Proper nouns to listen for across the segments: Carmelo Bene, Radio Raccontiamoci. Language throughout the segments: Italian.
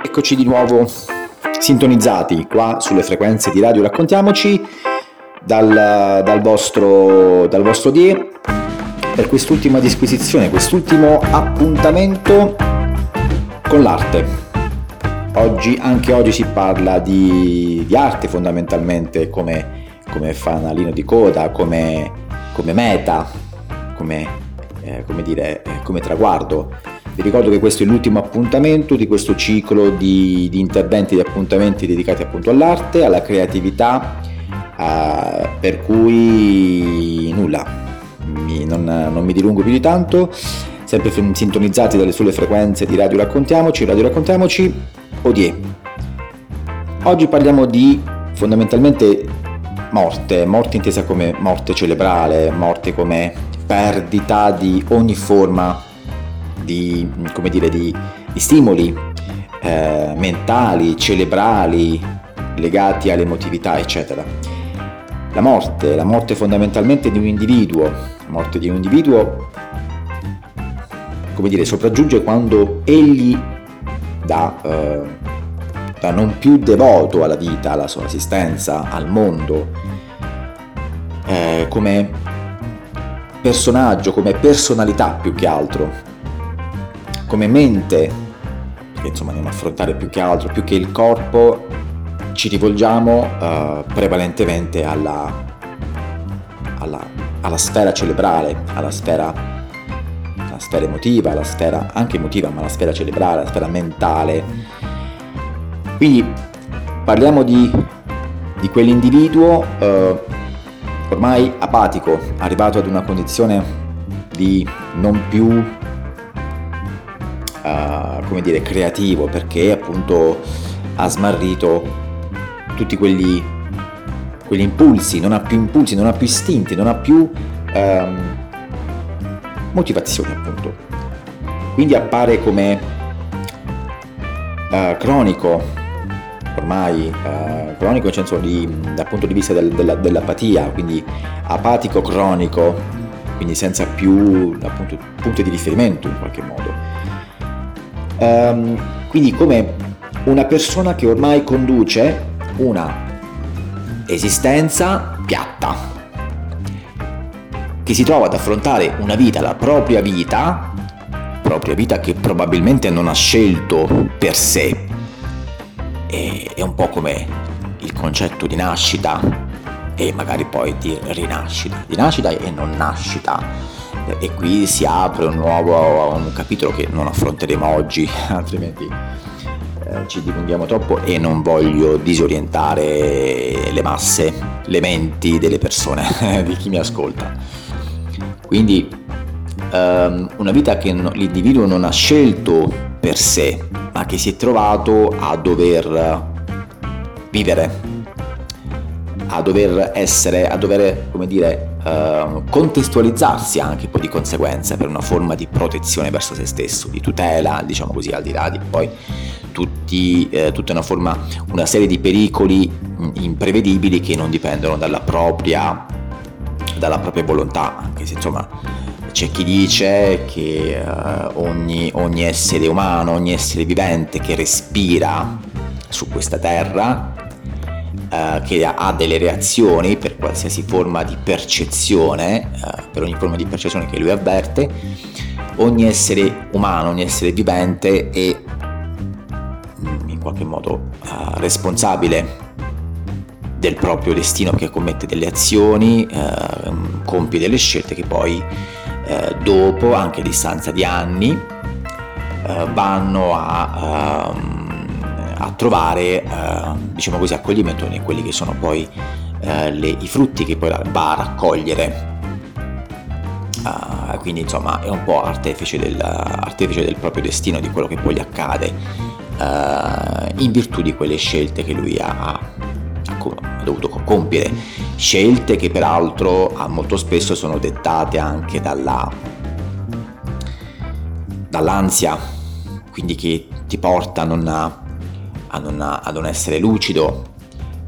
Eccoci di nuovo sintonizzati qua sulle frequenze di Radio Raccontiamoci dal vostro Die per quest'ultima disquisizione, quest'ultimo appuntamento con l'arte. Anche oggi si parla di arte fondamentalmente come fanalino di coda, come meta, come traguardo. Vi ricordo che questo è l'ultimo appuntamento di questo ciclo di interventi, di appuntamenti dedicati appunto all'arte, alla creatività, per cui nulla, non mi dilungo più di tanto, sempre sintonizzati sulle frequenze di Radio Raccontiamoci, Odie. Oggi parliamo di fondamentalmente morte intesa come morte cerebrale, morte come perdita di ogni forma di stimoli mentali, cerebrali, legati all'emotività, eccetera. La morte fondamentalmente di un individuo, sopraggiunge quando egli da non più devoto alla vita, alla sua esistenza, al mondo, come personaggio, come personalità più che altro, come mente, perché insomma andiamo a affrontare più che altro, più che il corpo ci rivolgiamo prevalentemente alla sfera cerebrale, alla sfera emotiva, alla sfera anche emotiva, ma la sfera cerebrale, la sfera mentale. Quindi parliamo di quell'individuo ormai apatico, arrivato ad una condizione di non più creativo, perché appunto ha smarrito tutti quegli impulsi, non ha più impulsi, non ha più istinti, non ha più motivazioni appunto. Quindi appare come cronico nel senso dal punto di vista dell'apatia, quindi apatico cronico, quindi senza più appunto punti di riferimento in qualche modo, quindi come una persona che ormai conduce una esistenza piatta, che si trova ad affrontare una vita, la propria vita che probabilmente non ha scelto per sé. È un po' come il concetto di nascita e magari poi di rinascita, di nascita e non nascita, e qui si apre un nuovo capitolo che non affronteremo oggi, altrimenti ci dilunghiamo troppo e non voglio disorientare le masse, le menti delle persone, di chi mi ascolta. Quindi una vita che l'individuo non ha scelto per sé, ma che si è trovato a dover vivere, a dover essere, a dover contestualizzarsi anche poi di conseguenza, per una forma di protezione verso se stesso, di tutela, diciamo così, al di là di poi una serie di pericoli imprevedibili che non dipendono dalla propria volontà, anche se insomma c'è chi dice che ogni essere umano, ogni essere vivente che respira su questa terra, che ha delle reazioni per qualsiasi forma di percezione, per ogni forma di percezione che lui avverte, ogni essere umano, ogni essere vivente è in qualche modo responsabile del proprio destino, che commette delle azioni, compie delle scelte che poi dopo, anche a distanza di anni, vanno a trovare accoglimento in quelli che sono poi i frutti che poi va a raccogliere. Quindi insomma è un po' artefice del proprio destino, di quello che poi gli accade in virtù di quelle scelte che lui ha dovuto compiere, scelte che peraltro molto spesso sono dettate anche dall'ansia, quindi che ti porta a non essere lucido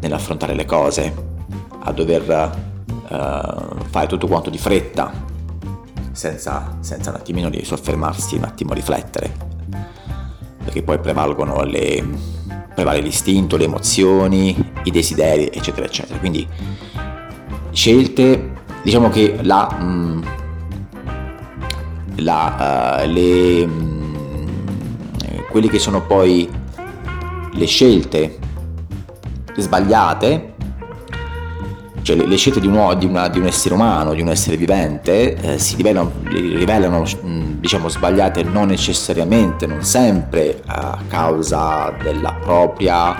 nell'affrontare le cose, a dover fare tutto quanto di fretta senza un attimino di soffermarsi, un attimo riflettere, perché poi prevale l'istinto, le emozioni, i desideri, eccetera eccetera. Quindi scelte, diciamo che quelli che sono poi le scelte sbagliate, cioè le scelte di un essere umano, di un essere vivente, si rivelano diciamo sbagliate non necessariamente, non sempre a causa della propria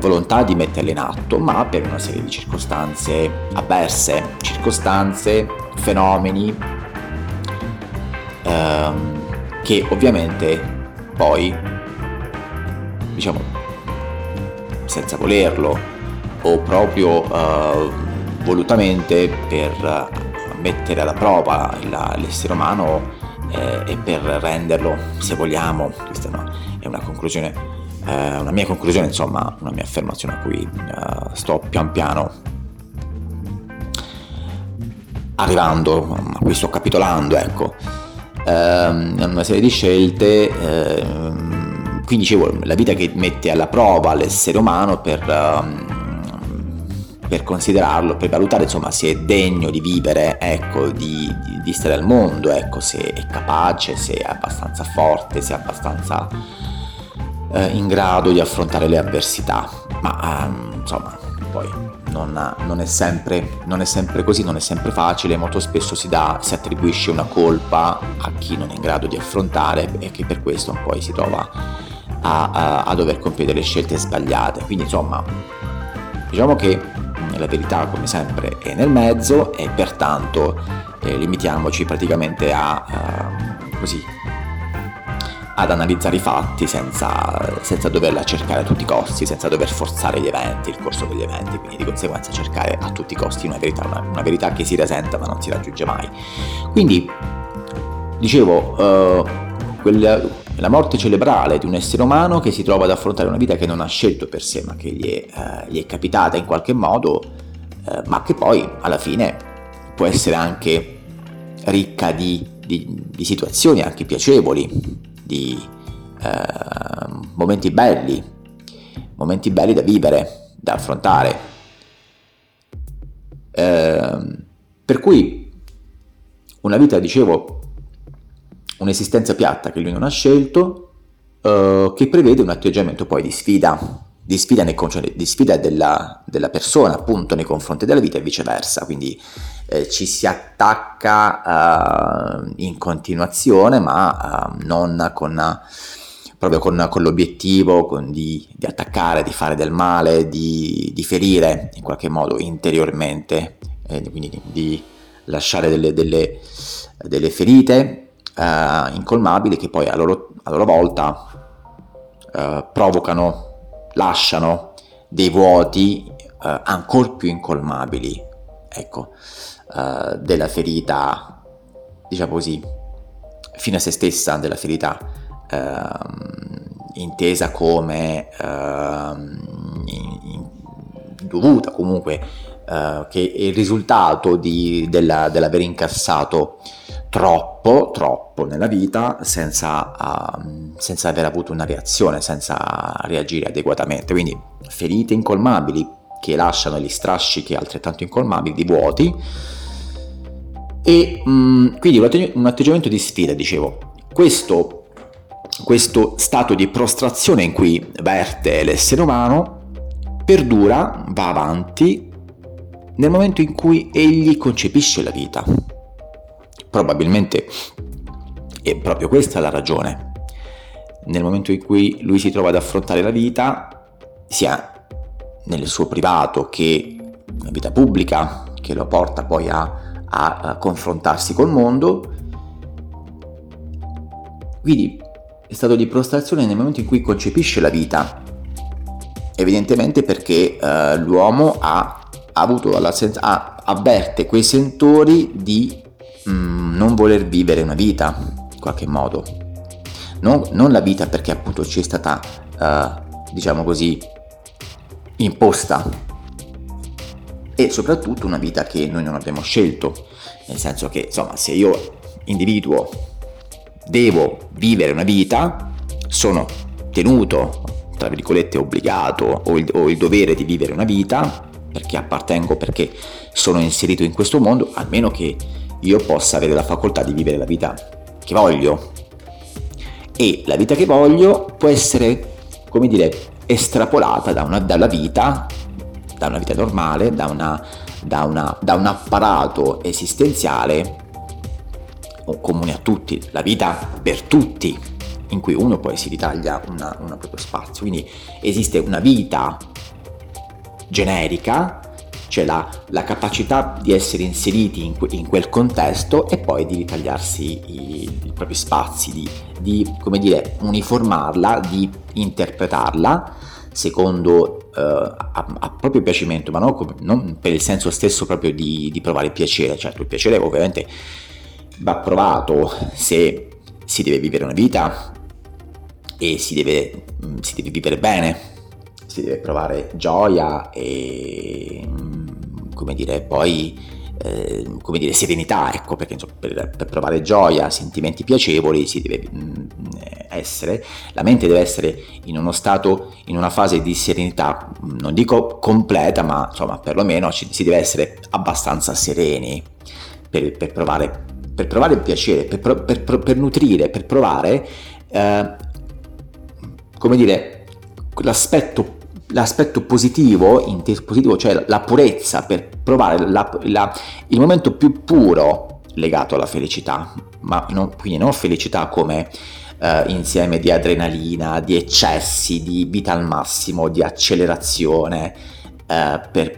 volontà di metterle in atto, ma per una serie di circostanze avverse, fenomeni che ovviamente poi, diciamo, senza volerlo o proprio volutamente, per mettere alla prova l'essere umano e per renderlo, se vogliamo, questa è una conclusione, una mia conclusione, insomma, una mia affermazione a cui sto pian piano arrivando, a cui sto capitolando, ecco, una serie di scelte. Quindi dicevo, la vita che mette alla prova l'essere umano per considerarlo, per valutare insomma se è degno di vivere, ecco, di stare al mondo, ecco, se è capace, se è abbastanza forte, se è abbastanza in grado di affrontare le avversità. Ma insomma poi non è sempre così, non è sempre facile. Molto spesso si attribuisce una colpa a chi non è in grado di affrontare e che per questo poi si trova a dover compiere le scelte sbagliate. Quindi insomma diciamo che la verità, come sempre, è nel mezzo, e pertanto limitiamoci praticamente ad analizzare i fatti senza doverla cercare a tutti i costi, senza dover forzare gli eventi, il corso degli eventi, quindi di conseguenza cercare a tutti i costi una verità che si rasenta ma non si raggiunge mai. Quindi dicevo, la morte cerebrale di un essere umano che si trova ad affrontare una vita che non ha scelto per sé, ma che gli è capitata in qualche modo, ma che poi alla fine può essere anche ricca di situazioni anche piacevoli, di momenti belli da vivere, da affrontare, per cui una vita, dicevo, un'esistenza piatta che lui non ha scelto, che prevede un atteggiamento poi di sfida della persona, appunto, nei confronti della vita e viceversa. Quindi ci si attacca in continuazione, ma non proprio con l'obiettivo di attaccare, di fare del male, di ferire in qualche modo interiormente, quindi di lasciare delle ferite incolmabili, che poi a loro volta lasciano dei vuoti ancor più incolmabili, ecco, della ferita, diciamo così, fino a se stessa, della ferita intesa come dovuta comunque, che è il risultato dell'aver incassato troppo nella vita senza aver avuto una reazione, senza reagire adeguatamente. Quindi ferite incolmabili che lasciano gli strascichi altrettanto incolmabili di vuoti, e quindi un atteggiamento di sfida, dicevo. Questo stato di prostrazione in cui verte l'essere umano perdura, va avanti nel momento in cui egli concepisce la vita. Probabilmente è proprio questa la ragione. Nel momento in cui lui si trova ad affrontare la vita, sia nel suo privato che nella vita pubblica, che lo porta poi a confrontarsi col mondo, quindi stato di prostrazione nel momento in cui concepisce la vita, evidentemente perché l'uomo avverte quei sentori di non voler vivere una vita in qualche modo, non la vita perché appunto ci è stata diciamo così imposta, e soprattutto una vita che noi non abbiamo scelto, nel senso che insomma se io individuo devo vivere una vita, sono tenuto tra virgolette obbligato o il dovere di vivere una vita perché appartengo, perché sono inserito in questo mondo, almeno che io possa avere la facoltà di vivere la vita che voglio. E la vita che voglio può essere, come dire, estrapolata da una vita normale, da un apparato esistenziale comune a tutti, la vita per tutti, in cui uno poi si ritaglia un proprio spazio. Quindi esiste una vita generica, cioè la capacità di essere inseriti in quel contesto e poi di ritagliarsi i propri spazi, di come dire uniformarla, di interpretarla secondo a proprio piacimento, ma non per il senso stesso proprio di provare piacere. Certo, il piacere ovviamente va provato se si deve vivere una vita e si deve vivere bene, si deve provare gioia e poi serenità, ecco, perché insomma, per provare gioia, sentimenti piacevoli si deve essere, la mente deve essere in uno stato, in una fase di serenità, non dico completa, ma insomma perlomeno si deve essere abbastanza sereni per provare il piacere, per nutrire, per provare l'aspetto positivo, cioè la purezza, per provare il momento più puro legato alla felicità, ma quindi non felicità come insieme di adrenalina, di eccessi, di vita al massimo, di accelerazione, per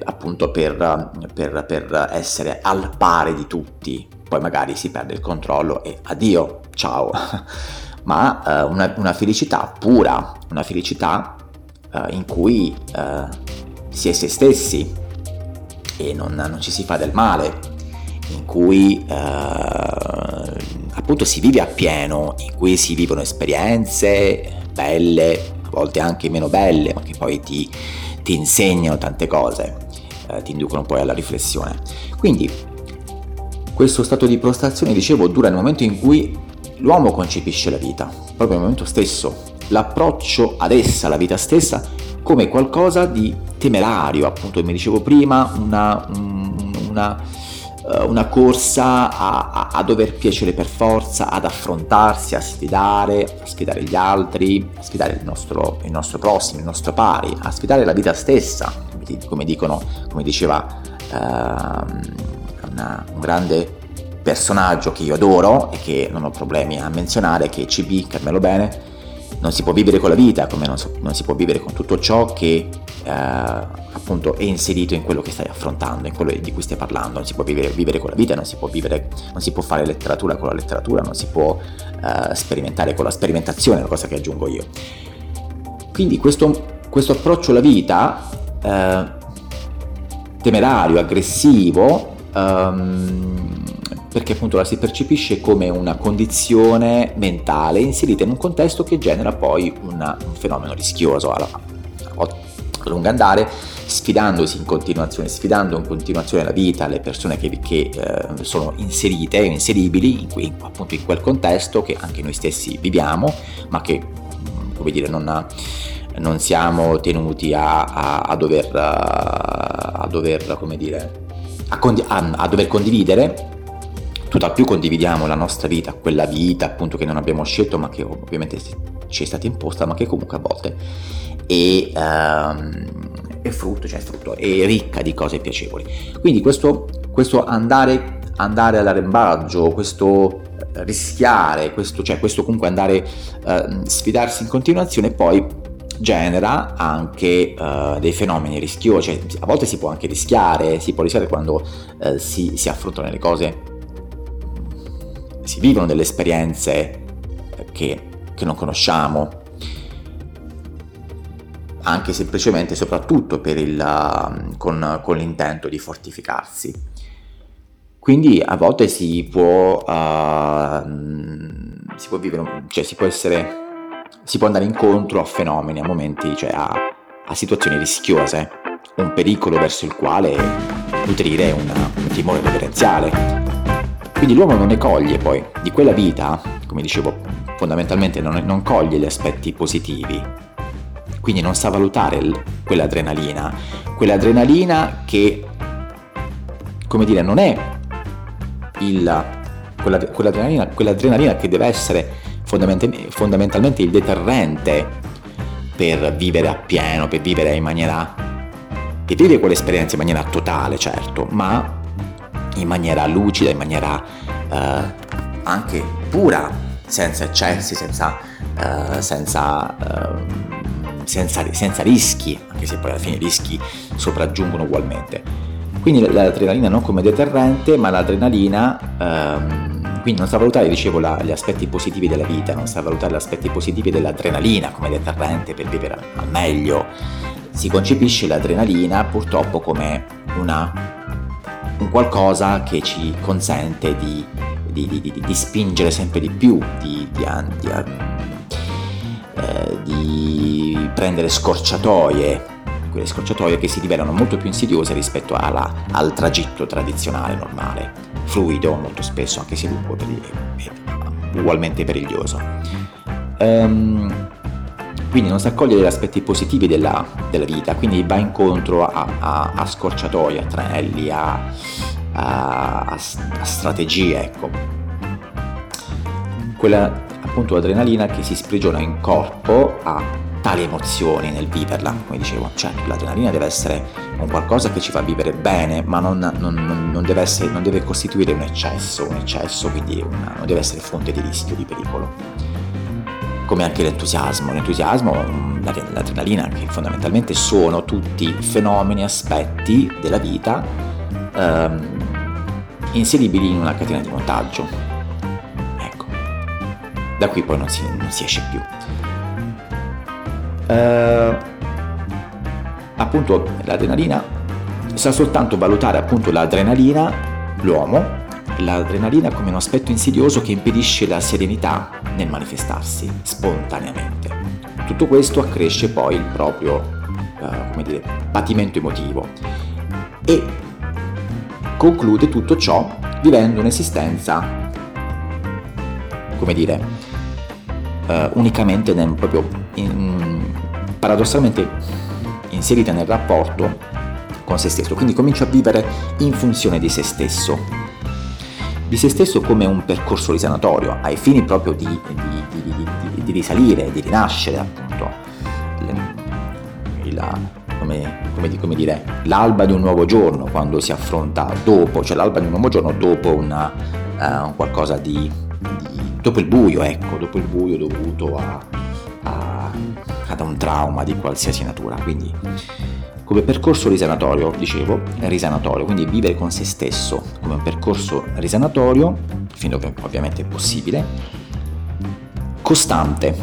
essere al pari di tutti, poi magari si perde il controllo e addio, ciao, ma una felicità pura, una felicità in cui si è se stessi e non ci si fa del male, in cui appunto si vive appieno, in cui si vivono esperienze belle, a volte anche meno belle, ma che poi ti insegnano tante cose, ti inducono poi alla riflessione. Quindi questo stato di prostrazione, dicevo, dura nel momento in cui l'uomo concepisce la vita, proprio nel momento stesso, l'approccio ad essa, alla vita stessa, come qualcosa di temerario, appunto come dicevo prima, una corsa a dover piacere per forza, ad affrontarsi, a sfidare gli altri, a sfidare il nostro prossimo, il nostro pari, a sfidare la vita stessa, come diceva un grande personaggio che io adoro e che non ho problemi a menzionare, che è CB, Carmelo Bene. Non si può vivere con la vita come non si può vivere con tutto ciò che appunto è inserito in quello che stai affrontando, in quello di cui stai parlando. Non si può vivere con la vita, non si può fare letteratura con la letteratura, non si può sperimentare con la sperimentazione, è una cosa che aggiungo io. Quindi questo approccio alla vita temerario, aggressivo, perché appunto la si percepisce come una condizione mentale inserita in un contesto che genera poi un fenomeno rischioso a lungo andare, sfidando in continuazione la vita, le persone che sono inserite o inseribili appunto in quel contesto che anche noi stessi viviamo, ma che non siamo tenuti a dover condividere. Tutt'al più condividiamo la nostra vita, quella vita appunto che non abbiamo scelto, ma che ovviamente ci è stata imposta, ma che comunque a volte è ricca di cose piacevoli. Quindi questo andare all'arrembaggio, questo rischiare, questo comunque andare sfidarsi in continuazione, poi genera anche dei fenomeni rischiosi. Cioè, a volte si può rischiare quando si affrontano le cose, si vivono delle esperienze che che non conosciamo, anche semplicemente soprattutto per con l'intento di fortificarsi. Quindi a volte si può vivere, cioè si può andare incontro a fenomeni, a momenti, cioè a situazioni rischiose, un pericolo verso il quale nutrire un timore reverenziale. Quindi l'uomo non ne coglie poi, di quella vita, come dicevo, fondamentalmente non coglie gli aspetti positivi, quindi non sa valutare quell'adrenalina che, come dire, non è quell'adrenalina che deve essere fondamentalmente il deterrente per vivere appieno, per vivere quell'esperienza in maniera totale, certo, ma in maniera lucida, in maniera anche pura, senza eccessi, senza rischi, anche se poi alla fine i rischi sopraggiungono ugualmente. Quindi l'adrenalina non come deterrente, ma l'adrenalina, quindi non sa valutare, dicevo, gli aspetti positivi della vita, non sa valutare gli aspetti positivi dell'adrenalina come deterrente per vivere al meglio. Si concepisce l'adrenalina purtroppo come un qualcosa che ci consente di spingere sempre di più, di prendere quelle scorciatoie che si rivelano molto più insidiose rispetto al tragitto tradizionale, normale, fluido, molto spesso anche se lungo, ugualmente periglioso. Quindi non sa cogliere gli aspetti positivi della vita, quindi va incontro a scorciatoie, a tranelli, a strategie, ecco. Quella appunto adrenalina che si sprigiona in corpo a tali emozioni nel viverla, come dicevo, cioè l'adrenalina deve essere un qualcosa che ci fa vivere bene, ma non deve costituire un eccesso, quindi non deve essere fonte di rischio, di pericolo. Come anche l'entusiasmo, l'adrenalina, che fondamentalmente sono tutti fenomeni, aspetti della vita inseribili in una catena di montaggio. Ecco, da qui poi non si esce più. Appunto l'adrenalina sa soltanto valutare l'adrenalina come un aspetto insidioso che impedisce la serenità nel manifestarsi spontaneamente. Tutto questo accresce poi il proprio patimento emotivo e conclude tutto ciò vivendo un'esistenza, unicamente paradossalmente inserita nel rapporto con se stesso. Quindi comincia a vivere in funzione di se stesso come un percorso risanatorio, ai fini proprio di risalire, di rinascere, appunto, l'alba di un nuovo giorno, quando si affronta dopo il buio dovuto ad un trauma di qualsiasi natura. Quindi come percorso risanatorio, quindi vivere con se stesso come un percorso risanatorio, fin dove ovviamente è possibile, costante,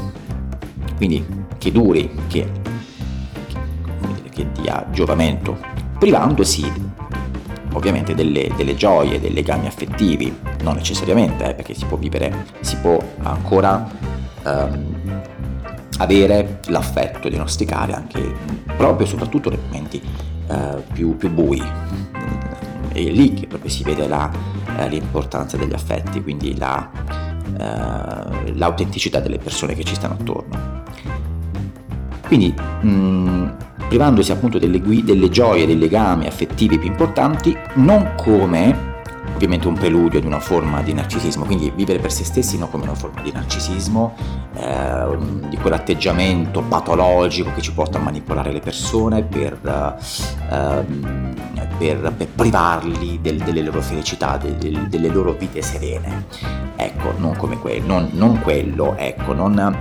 quindi che duri, che dia giovamento, privandosi ovviamente delle gioie, dei legami affettivi, non necessariamente, perché si può ancora avere l'affetto di diagnosticare anche proprio soprattutto nei momenti più bui. È lì che proprio si vede l'importanza degli affetti, quindi l'autenticità delle persone che ci stanno attorno. Quindi privandosi appunto delle gioie, dei legami affettivi più importanti, non come ovviamente un preludio di una forma di narcisismo, quindi vivere per se stessi non come una forma di narcisismo, di quell'atteggiamento patologico che ci porta a manipolare le persone per privarli delle loro felicità, delle loro vite serene. Ecco, non come quello, non quello, ecco, non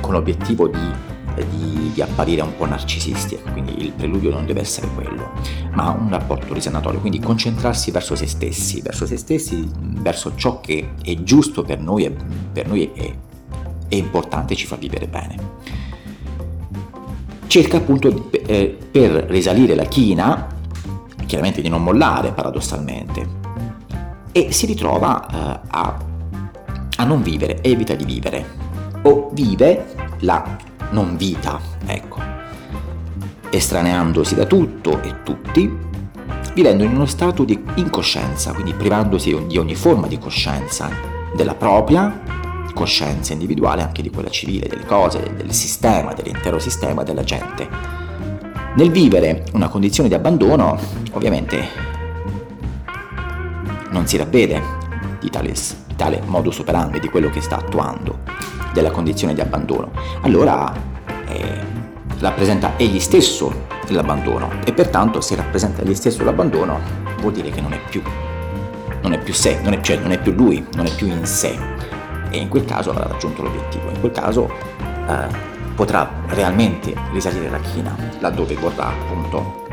con l'obiettivo di apparire un po' narcisisti, quindi il preludio non deve essere quello, ma un rapporto risanatorio, quindi concentrarsi verso se stessi, verso ciò che è giusto per noi e è importante e ci fa vivere bene. Cerca appunto per risalire la china, chiaramente di non mollare paradossalmente, e si ritrova a non vivere, evita di vivere, o vive la non vita, ecco, estraneandosi da tutto e tutti, vivendo in uno stato di incoscienza, quindi privandosi di ogni forma di coscienza, della propria coscienza individuale, anche di quella civile, delle cose, del sistema, dell'intero sistema, della gente. Nel vivere una condizione di abbandono, ovviamente non si ravvede di tale modus operandi, di quello che sta attuando, della condizione di abbandono. Allora rappresenta egli stesso l'abbandono, e pertanto se rappresenta egli stesso l'abbandono vuol dire che non è più sé, non è più lui, non è più in sé. E in quel caso avrà raggiunto l'obiettivo, in quel caso potrà realmente risalire la china, laddove vorrà appunto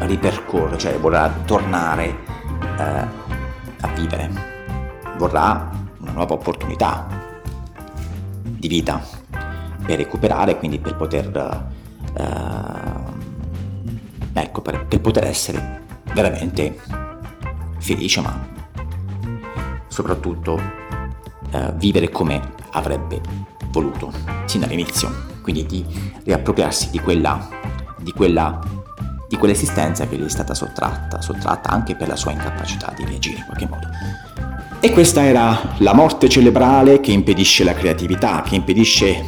ripercorrere, cioè vorrà tornare a vivere, vorrà una nuova opportunità di vita per recuperare, quindi per poter per poter essere veramente felice, ma soprattutto vivere come avrebbe voluto sin dall'inizio, quindi di riappropriarsi di quell'esistenza che gli è stata sottratta anche per la sua incapacità di reagire in qualche modo. E questa era la morte cerebrale, che impedisce la creatività, che impedisce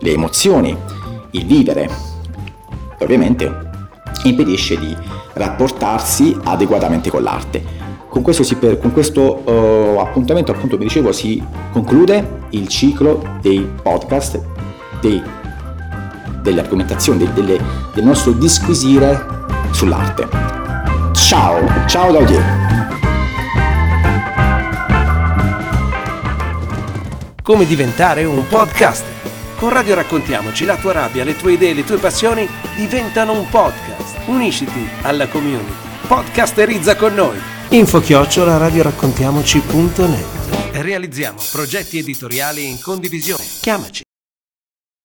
le emozioni, il vivere, e ovviamente impedisce di rapportarsi adeguatamente con l'arte. Con questo appuntamento, appunto, vi dicevo, si conclude il ciclo dei podcast, delle argomentazioni, del nostro disquisire sull'arte. Ciao da Diego. Come diventare un podcaster? Con Radio Raccontiamoci la tua rabbia, le tue idee, le tue passioni diventano un podcast. Unisciti alla community. Podcasterizza con noi. info@radioraccontiamoci.net. Realizziamo progetti editoriali in condivisione. Chiamaci.